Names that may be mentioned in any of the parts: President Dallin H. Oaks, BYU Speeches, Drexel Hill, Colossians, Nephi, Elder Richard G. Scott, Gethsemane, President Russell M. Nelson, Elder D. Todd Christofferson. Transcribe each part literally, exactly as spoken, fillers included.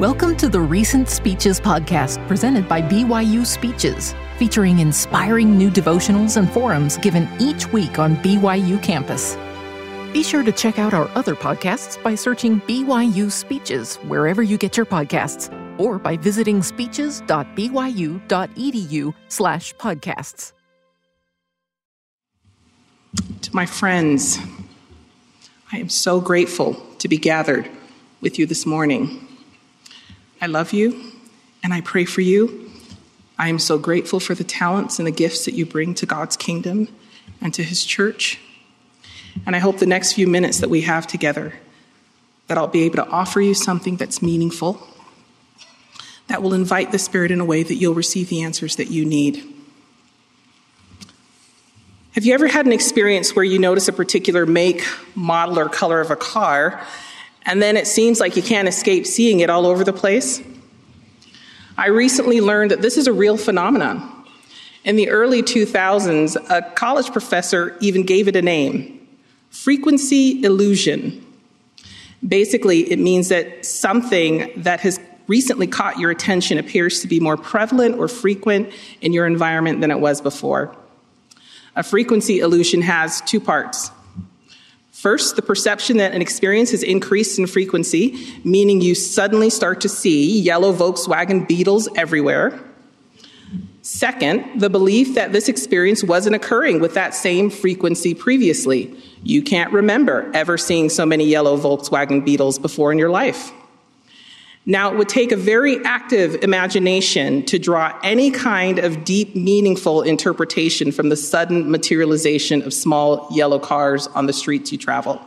Welcome to the Recent Speeches podcast presented by B Y U Speeches, featuring inspiring new devotionals and forums given each week on B Y U campus. Be sure to check out our other podcasts by searching B Y U Speeches wherever you get your podcasts, or by visiting speeches.byu.edu slash podcasts. To my friends, I am so grateful to be gathered with you this morning. I love you, and I pray for you. I am so grateful for the talents and the gifts that you bring to God's kingdom and to His church. And I hope the next few minutes that we have together that I'll be able to offer you something that's meaningful, that will invite the Spirit in a way that you'll receive the answers that you need. Have you ever had an experience where you notice a particular make, model, or color of a car, and then it seems like you can't escape seeing it all over the place? I recently learned that this is a real phenomenon. In the early two thousands, a college professor even gave it a name: frequency illusion. Basically, it means that something that has recently caught your attention appears to be more prevalent or frequent in your environment than it was before. A frequency illusion has two parts. First, the perception that an experience has increased in frequency, meaning you suddenly start to see yellow Volkswagen Beetles everywhere. Second, the belief that this experience wasn't occurring with that same frequency previously. You can't remember ever seeing so many yellow Volkswagen Beetles before in your life. Now, it would take a very active imagination to draw any kind of deep, meaningful interpretation from the sudden materialization of small yellow cars on the streets you travel.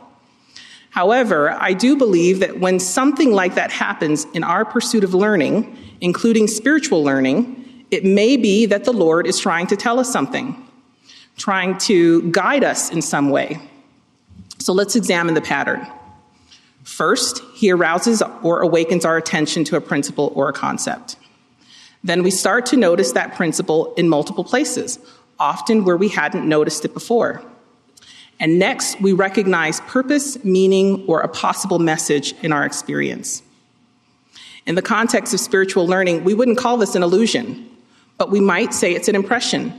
However, I do believe that when something like that happens in our pursuit of learning, including spiritual learning, it may be that the Lord is trying to tell us something, trying to guide us in some way. So let's examine the pattern. First, He arouses or awakens our attention to a principle or a concept. Then we start to notice that principle in multiple places, often where we hadn't noticed it before. And next, we recognize purpose, meaning, or a possible message in our experience. In the context of spiritual learning, we wouldn't call this an illusion, but we might say it's an impression,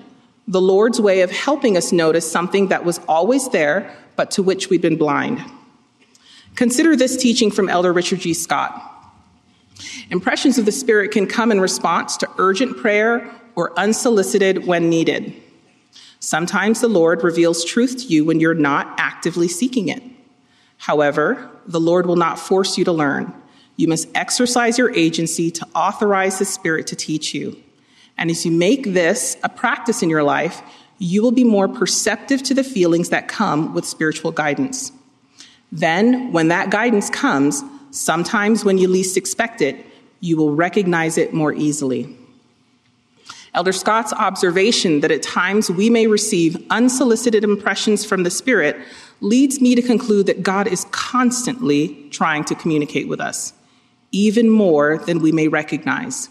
the Lord's way of helping us notice something that was always there, but to which we've been blind. Consider this teaching from Elder Richard G. Scott. Impressions of the Spirit can come in response to urgent prayer or unsolicited when needed. Sometimes the Lord reveals truth to you when you're not actively seeking it. However, the Lord will not force you to learn. You must exercise your agency to authorize the Spirit to teach you. And as you make this a practice in your life, you will be more perceptive to the feelings that come with spiritual guidance. Then, when that guidance comes, sometimes when you least expect it, you will recognize it more easily. Elder Scott's observation that at times we may receive unsolicited impressions from the Spirit leads me to conclude that God is constantly trying to communicate with us, even more than we may recognize.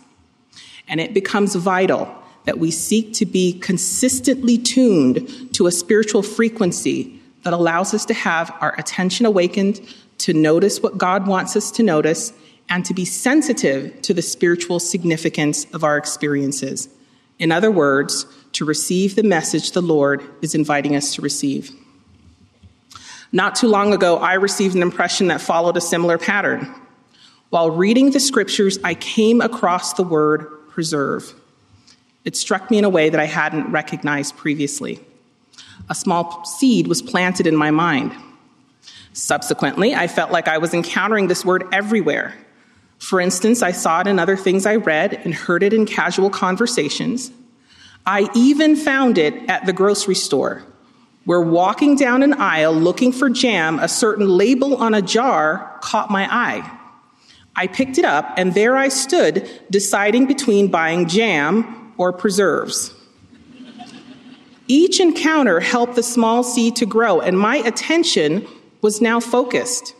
And it becomes vital that we seek to be consistently tuned to a spiritual frequency that allows us to have our attention awakened, to notice what God wants us to notice, and to be sensitive to the spiritual significance of our experiences. In other words, to receive the message the Lord is inviting us to receive. Not too long ago, I received an impression that followed a similar pattern. While reading the scriptures, I came across the word preserve. It struck me in a way that I hadn't recognized previously. A small seed was planted in my mind. Subsequently, I felt like I was encountering this word everywhere. For instance, I saw it in other things I read and heard it in casual conversations. I even found it at the grocery store, where walking down an aisle looking for jam, a certain label on a jar caught my eye. I picked it up, and there I stood, deciding between buying jam or preserves. Each encounter helped the small seed to grow, and my attention was now focused.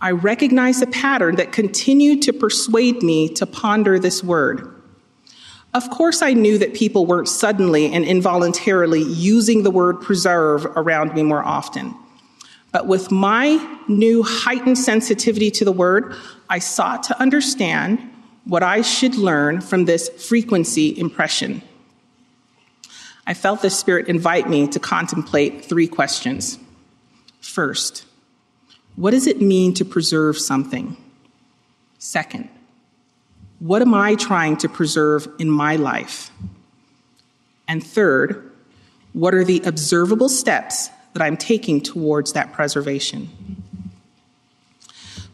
I recognized a pattern that continued to persuade me to ponder this word. Of course, I knew that people weren't suddenly and involuntarily using the word preserve around me more often. But with my new heightened sensitivity to the word, I sought to understand what I should learn from this frequency impression. I felt the Spirit invite me to contemplate three questions. First, what does it mean to preserve something? Second, what am I trying to preserve in my life? And third, what are the observable steps that I'm taking towards that preservation?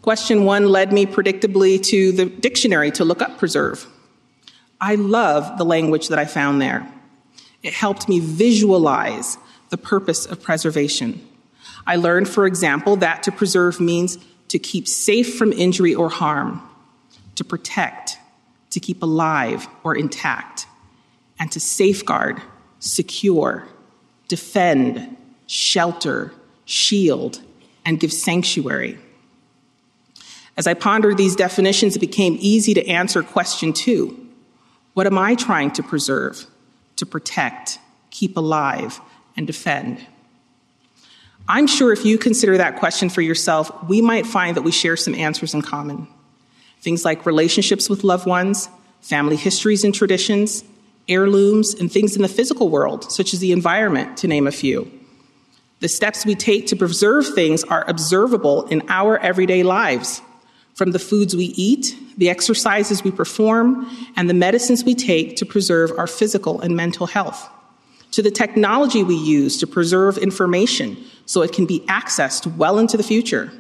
Question one led me predictably to the dictionary to look up preserve. I love the language that I found there. It helped me visualize the purpose of preservation. I learned, for example, that to preserve means to keep safe from injury or harm, to protect, to keep alive or intact, and to safeguard, secure, defend, shelter, shield, and give sanctuary. As I pondered these definitions, it became easy to answer question two. What am I trying to preserve, to protect, keep alive, and defend? I'm sure if you consider that question for yourself, we might find that we share some answers in common. Things like relationships with loved ones, family histories and traditions, heirlooms, and things in the physical world, such as the environment, to name a few. The steps we take to preserve things are observable in our everyday lives, from the foods we eat, the exercises we perform, and the medicines we take to preserve our physical and mental health, to the technology we use to preserve information so it can be accessed well into the future.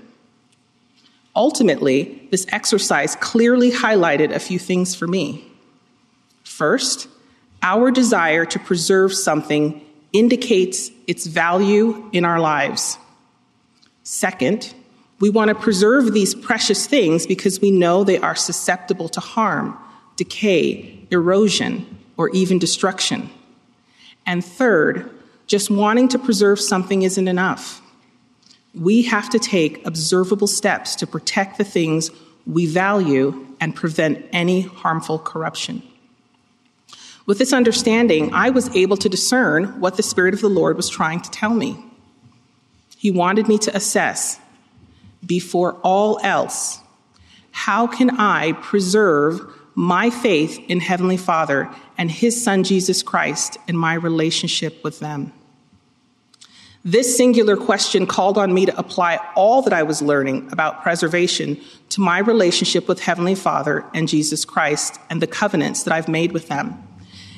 Ultimately, this exercise clearly highlighted a few things for me. First, our desire to preserve something indicates its value in our lives. Second, we want to preserve these precious things because we know they are susceptible to harm, decay, erosion, or even destruction. And third, just wanting to preserve something isn't enough. We have to take observable steps to protect the things we value and prevent any harmful corruption. With this understanding, I was able to discern what the Spirit of the Lord was trying to tell me. He wanted me to assess, before all else, how can I preserve my faith in Heavenly Father and His Son, Jesus Christ, and my relationship with them? This singular question called on me to apply all that I was learning about preservation to my relationship with Heavenly Father and Jesus Christ and the covenants that I've made with them.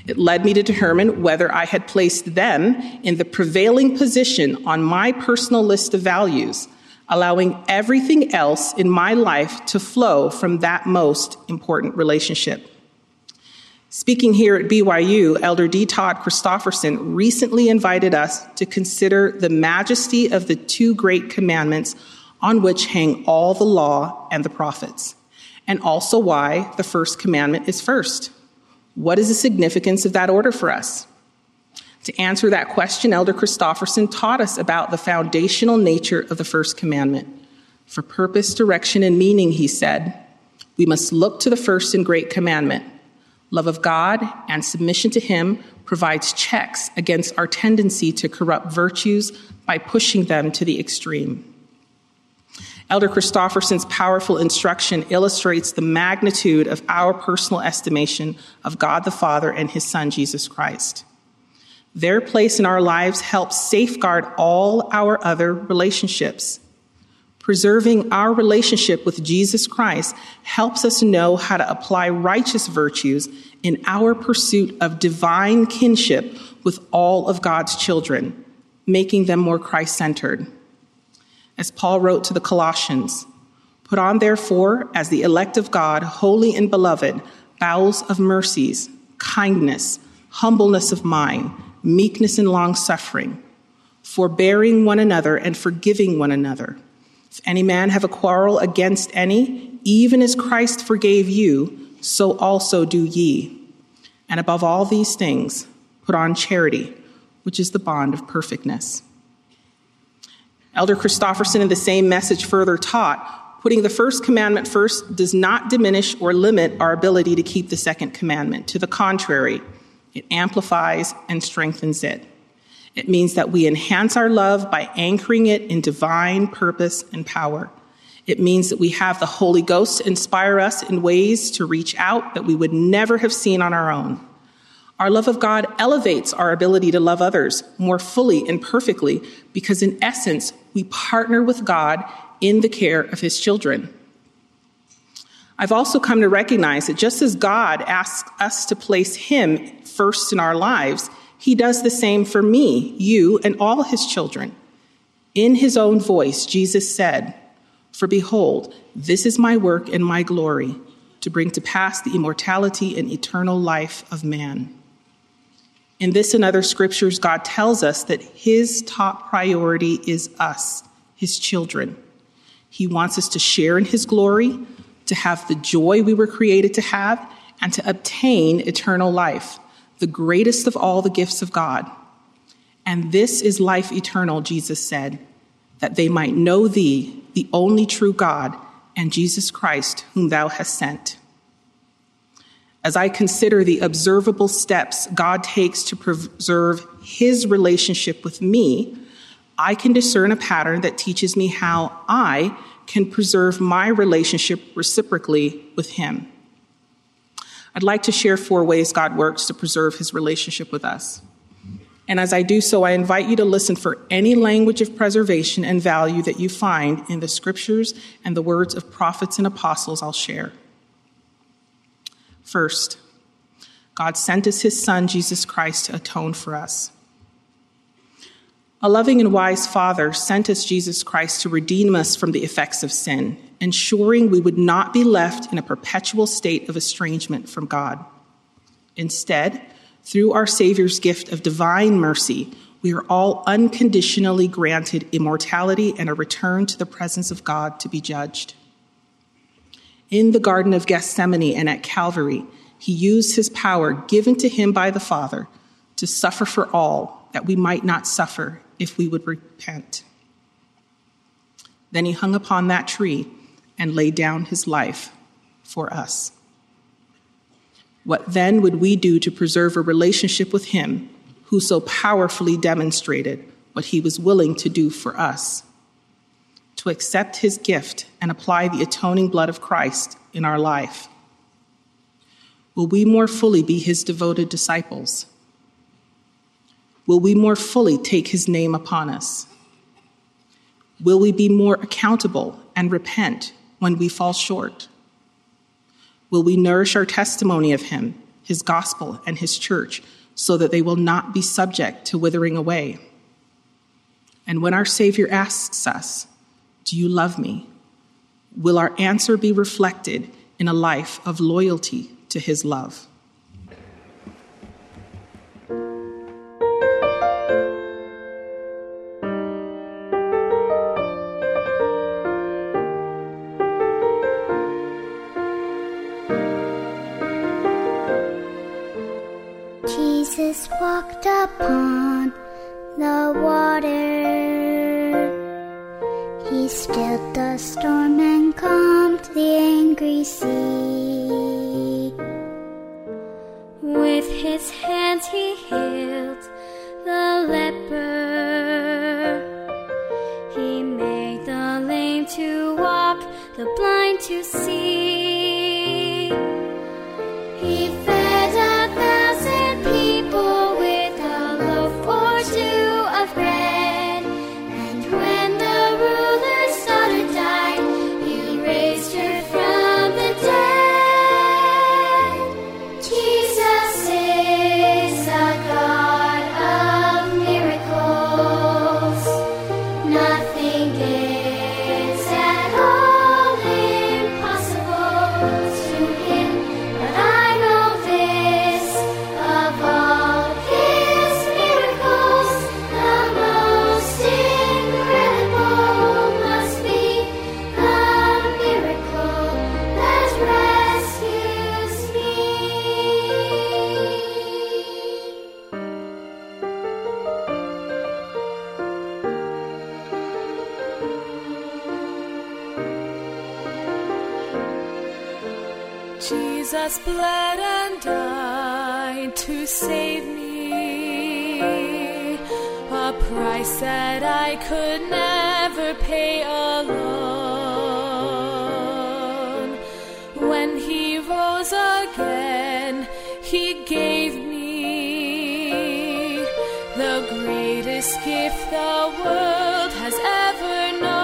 It led me to determine whether I had placed them in the prevailing position on my personal list of values, allowing everything else in my life to flow from that most important relationship. Speaking here at B Y U, Elder D. Todd Christofferson recently invited us to consider the majesty of the two great commandments on which hang all the law and the prophets, and also why the first commandment is first. What is the significance of that order for us? To answer that question, Elder Christofferson taught us about the foundational nature of the first commandment. For purpose, direction, and meaning, he said, we must look to the first and great commandment. Love of God and submission to Him provides checks against our tendency to corrupt virtues by pushing them to the extreme. Elder Christofferson's powerful instruction illustrates the magnitude of our personal estimation of God the Father and His Son, Jesus Christ. Their place in our lives helps safeguard all our other relationships. Preserving our relationship with Jesus Christ helps us know how to apply righteous virtues in our pursuit of divine kinship with all of God's children, making them more Christ-centered. As Paul wrote to the Colossians, put on, therefore, as the elect of God, holy and beloved, bowels of mercies, kindness, humbleness of mind, meekness and long-suffering, forbearing one another and forgiving one another. If any man have a quarrel against any, even as Christ forgave you, so also do ye. And above all these things, put on charity, which is the bond of perfectness. Elder Christofferson in the same message further taught, putting the first commandment first does not diminish or limit our ability to keep the second commandment. To the contrary, it amplifies and strengthens it. It means that we enhance our love by anchoring it in divine purpose and power. It means that we have the Holy Ghost inspire us in ways to reach out that we would never have seen on our own. Our love of God elevates our ability to love others more fully and perfectly because, in essence, we partner with God in the care of his children. I've also come to recognize that just as God asks us to place him first in our lives, he does the same for me, you, and all his children. In his own voice, Jesus said, "For behold, this is my work and my glory, to bring to pass the immortality and eternal life of man." In this and other scriptures, God tells us that his top priority is us, his children. He wants us to share in his glory, to have the joy we were created to have, and to obtain eternal life, the greatest of all the gifts of God. "And this is life eternal," Jesus said, "that they might know thee, the only true God, and Jesus Christ, whom thou hast sent." As I consider the observable steps God takes to preserve his relationship with me, I can discern a pattern that teaches me how I can preserve my relationship reciprocally with him. I'd like to share four ways God works to preserve his relationship with us. And as I do so, I invite you to listen for any language of preservation and value that you find in the scriptures and the words of prophets and apostles I'll share. First, God sent us his son, Jesus Christ, to atone for us. A loving and wise Father sent us Jesus Christ to redeem us from the effects of sin, ensuring we would not be left in a perpetual state of estrangement from God. Instead, through our Savior's gift of divine mercy, we are all unconditionally granted immortality and a return to the presence of God to be judged. In the Garden of Gethsemane and at Calvary, he used his power given to him by the Father to suffer for all, that we might not suffer if we would repent. Then he hung upon that tree and laid down his life for us. What then would we do to preserve a relationship with him who so powerfully demonstrated what he was willing to do for us? To accept his gift and apply the atoning blood of Christ in our life. Will we more fully be his devoted disciples? Will we more fully take his name upon us? Will we be more accountable and repent when we fall short? Will we nourish our testimony of him, his gospel, and his church so that they will not be subject to withering away? And when our Savior asks us, "Do you love me?" will our answer be reflected in a life of loyalty to his love? Jesus walked upon the water. He stilled the storm and calmed the angry sea. With his hands he healed the leper. He made the lame to walk, the blind to see. He fed a thousand people with a loaf or two of bread. Jesus bled and died to save me. price that I could never pay alone. When he rose again, he gave me the greatest gift the world has ever known.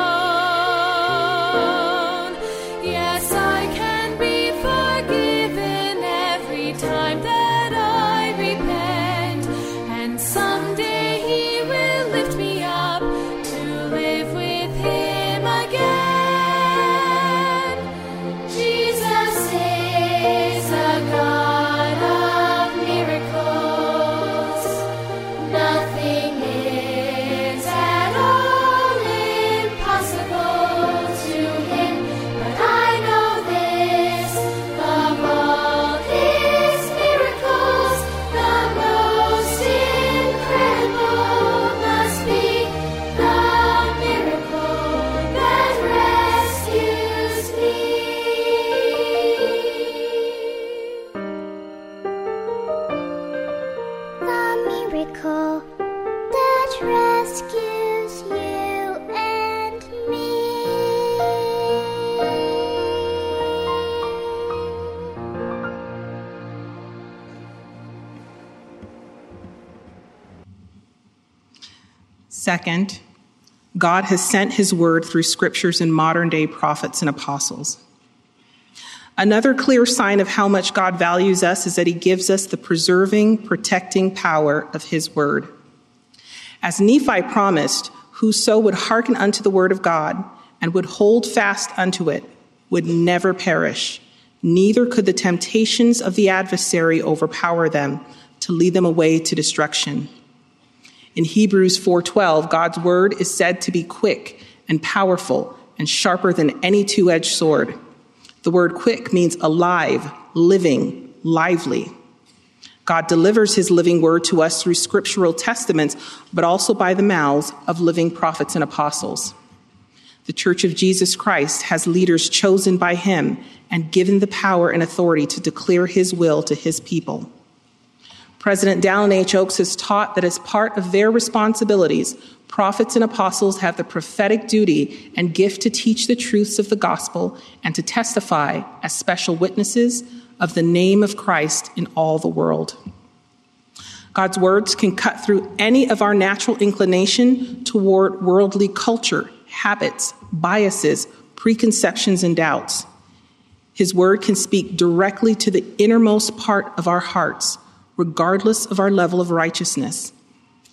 Yes, I can be forgiven every time that I repent, and someday he will lift me up to live with him again. Jesus is a God of miracles. Nothing is at all impossible to him, but I know this, of all his miracles, the most incredible must be the miracle that rescues me. The miracle that rescues you and me. Second, God has sent his word through scriptures and modern-day prophets and apostles. Another clear sign of how much God values us is that he gives us the preserving, protecting power of his word. As Nephi promised, whoso would hearken unto the word of God and would hold fast unto it would never perish, neither could the temptations of the adversary overpower them to lead them away to destruction. In Hebrews four twelve, God's word is said to be quick and powerful and sharper than any two-edged sword. The word quick means alive, living, lively. God delivers his living word to us through scriptural testaments, but also by the mouths of living prophets and apostles. The Church of Jesus Christ has leaders chosen by him and given the power and authority to declare his will to his people. President Dallin H. Oaks has taught that as part of their responsibilities, prophets and apostles have the prophetic duty and gift to teach the truths of the gospel and to testify as special witnesses of the name of Christ in all the world. God's words can cut through any of our natural inclination toward worldly culture, habits, biases, preconceptions, and doubts. His word can speak directly to the innermost part of our hearts, regardless of our level of righteousness.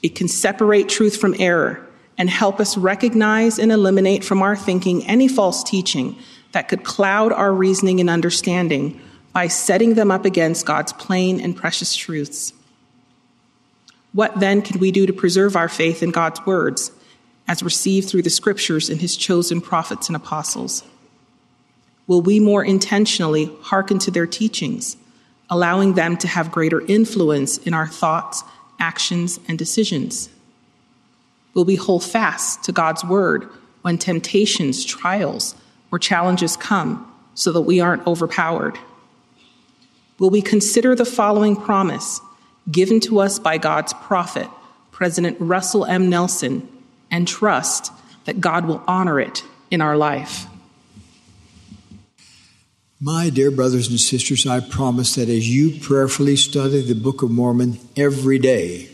It can separate truth from error and help us recognize and eliminate from our thinking any false teaching that could cloud our reasoning and understanding, by setting them up against God's plain and precious truths. What then can we do to preserve our faith in God's words as received through the scriptures and his chosen prophets and apostles? Will we more intentionally hearken to their teachings, allowing them to have greater influence in our thoughts, actions, and decisions? Will we hold fast to God's word when temptations, trials, or challenges come so that we aren't overpowered? Will we consider the following promise given to us by God's prophet, President Russell M. Nelson, and trust that God will honor it in our life? My dear brothers and sisters, I promise that as you prayerfully study the Book of Mormon every day,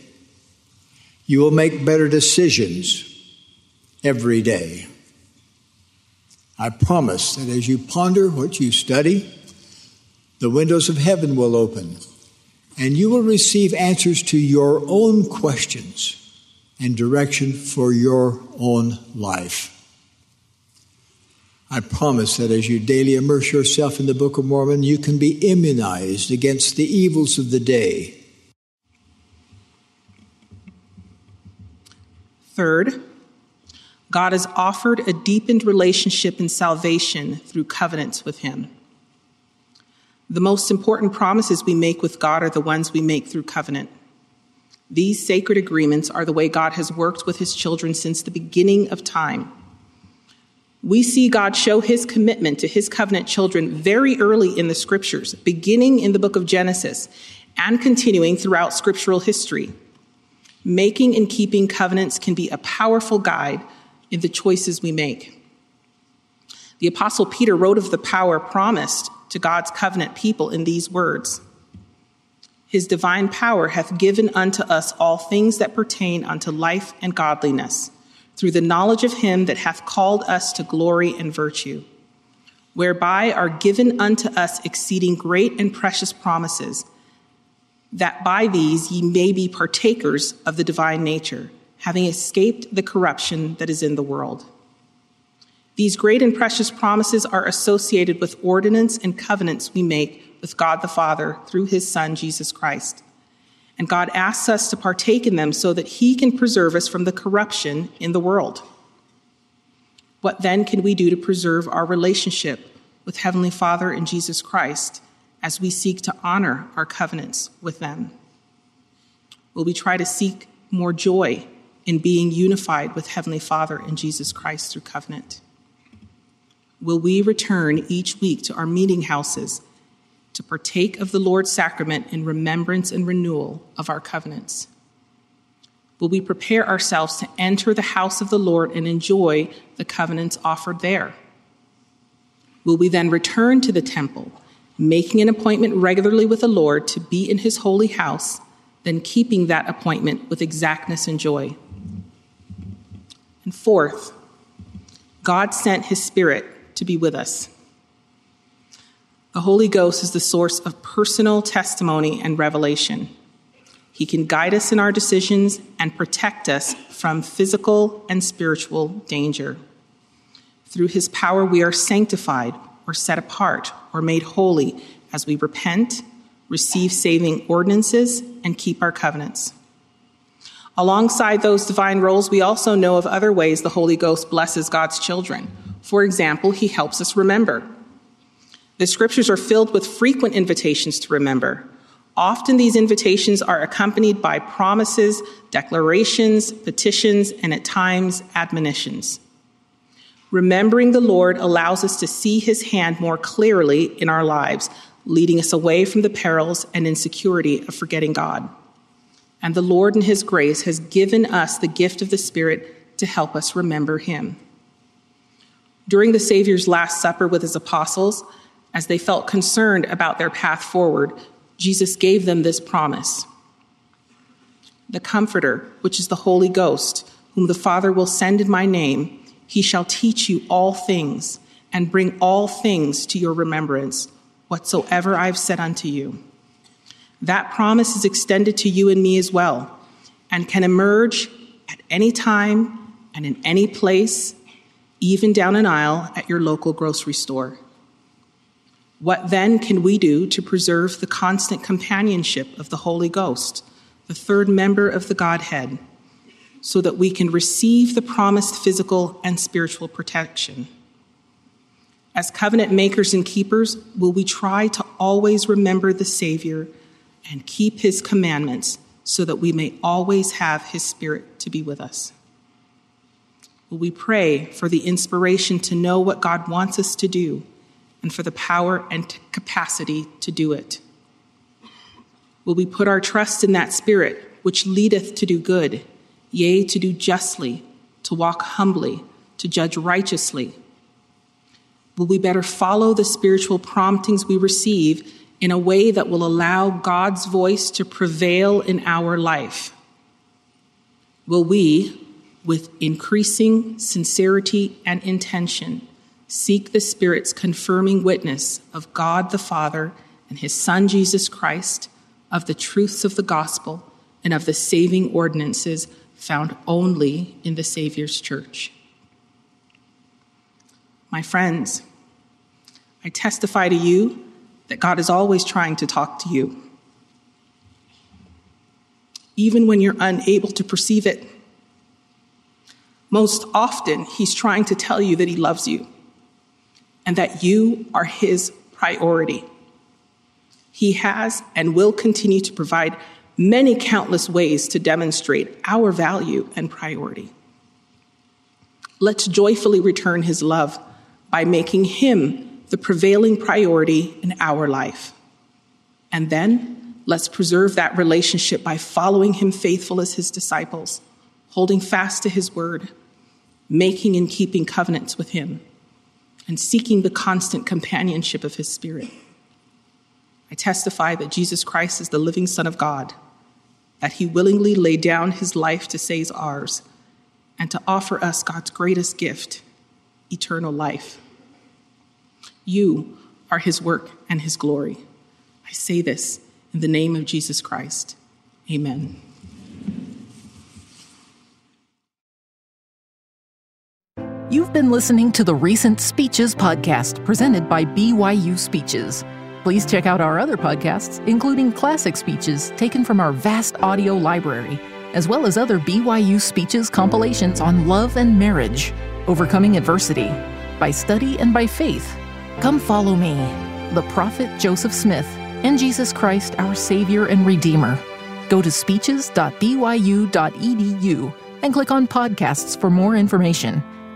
you will make better decisions every day. I promise that as you ponder what you study, the windows of heaven will open, and you will receive answers to your own questions and direction for your own life. I promise that as you daily immerse yourself in the Book of Mormon, you can be immunized against the evils of the day. Third, God has offered a deepened relationship in salvation through covenants with him. The most important promises we make with God are the ones we make through covenant. These sacred agreements are the way God has worked with his children since the beginning of time. We see God show his commitment to his covenant children very early in the scriptures, beginning in the book of Genesis and continuing throughout scriptural history. making and keeping covenants can be a powerful guide in the choices we make. The Apostle Peter wrote of the power promised to God's covenant people in these words: His divine power hath given unto us all things that pertain unto life and godliness, through the knowledge of him that hath called us to glory and virtue, whereby are given unto us exceeding great and precious promises, that by these ye may be partakers of the divine nature, having escaped the corruption that is in the world. These great and precious promises are associated with ordinances and covenants we make with God the Father through his Son, Jesus Christ. And God asks us to partake in them so that he can preserve us from the corruption in the world. What then can we do to preserve our relationship with Heavenly Father and Jesus Christ as we seek to honor our covenants with them? Will we try to seek more joy in being unified with Heavenly Father and Jesus Christ through covenant? Will we return each week to our meeting houses to partake of the Lord's sacrament in remembrance and renewal of our covenants? Will we prepare ourselves to enter the house of the Lord and enjoy the covenants offered there? Will we then return to the temple, making an appointment regularly with the Lord to be in his holy house, then keeping that appointment with exactness and joy? And fourth, God sent his Spirit to be with us. The Holy Ghost is the source of personal testimony and revelation. He can guide us in our decisions and protect us from physical and spiritual danger. Through his power, we are sanctified or set apart or made holy as we repent, receive saving ordinances, and keep our covenants. Alongside those divine roles, we also know of other ways the Holy Ghost blesses God's children. For example, he helps us remember. The scriptures are filled with frequent invitations to remember. Often these invitations are accompanied by promises, declarations, petitions, and at times admonitions. Remembering the Lord allows us to see his hand more clearly in our lives, leading us away from the perils and insecurity of forgetting God. And the Lord in his grace has given us the gift of the Spirit to help us remember him. During the Savior's Last Supper with his apostles, as they felt concerned about their path forward, Jesus gave them this promise: The Comforter, which is the Holy Ghost, whom the Father will send in my name, he shall teach you all things and bring all things to your remembrance, whatsoever I have said unto you. That promise is extended to you and me as well, and can emerge at any time and in any place, even down an aisle at your local grocery store. What then can we do to preserve the constant companionship of the Holy Ghost, the third member of the Godhead, so that we can receive the promised physical and spiritual protection? As covenant makers and keepers, will we try to always remember the Savior and keep his commandments so that we may always have his Spirit to be with us? Will we pray for the inspiration to know what God wants us to do, and for the power and capacity to do it? Will we put our trust in that Spirit which leadeth to do good, yea, to do justly, to walk humbly, to judge righteously? Will we better follow the spiritual promptings we receive in a way that will allow God's voice to prevail in our life? Will we, with increasing sincerity and intention, seek the Spirit's confirming witness of God the Father and his Son, Jesus Christ, of the truths of the gospel, and of the saving ordinances found only in the Savior's church? My friends, I testify to you that God is always trying to talk to you. Even when you're unable to perceive it, most often he's trying to tell you that he loves you, and that you are his priority. He has and will continue to provide many countless ways to demonstrate our value and priority. Let's joyfully return his love by making him the prevailing priority in our life. And then Let's preserve that relationship by following him faithful as his disciples, holding fast to his word, making and keeping covenants with him, and seeking the constant companionship of his spirit. I testify that Jesus Christ is the living Son of God, that he willingly laid down his life to save ours and to offer us God's greatest gift, eternal life. You are his work and his glory. I say this in the name of Jesus Christ. Amen. You've been listening to the Recent Speeches podcast presented by B Y U Speeches. Please check out our other podcasts, including classic speeches taken from our vast audio library, as well as other B Y U Speeches compilations on love and marriage, overcoming adversity, by study and by faith, Come Follow Me, the Prophet Joseph Smith, and Jesus Christ, our Savior and Redeemer. Go to speeches dot b y u dot e d u and click on podcasts for more information.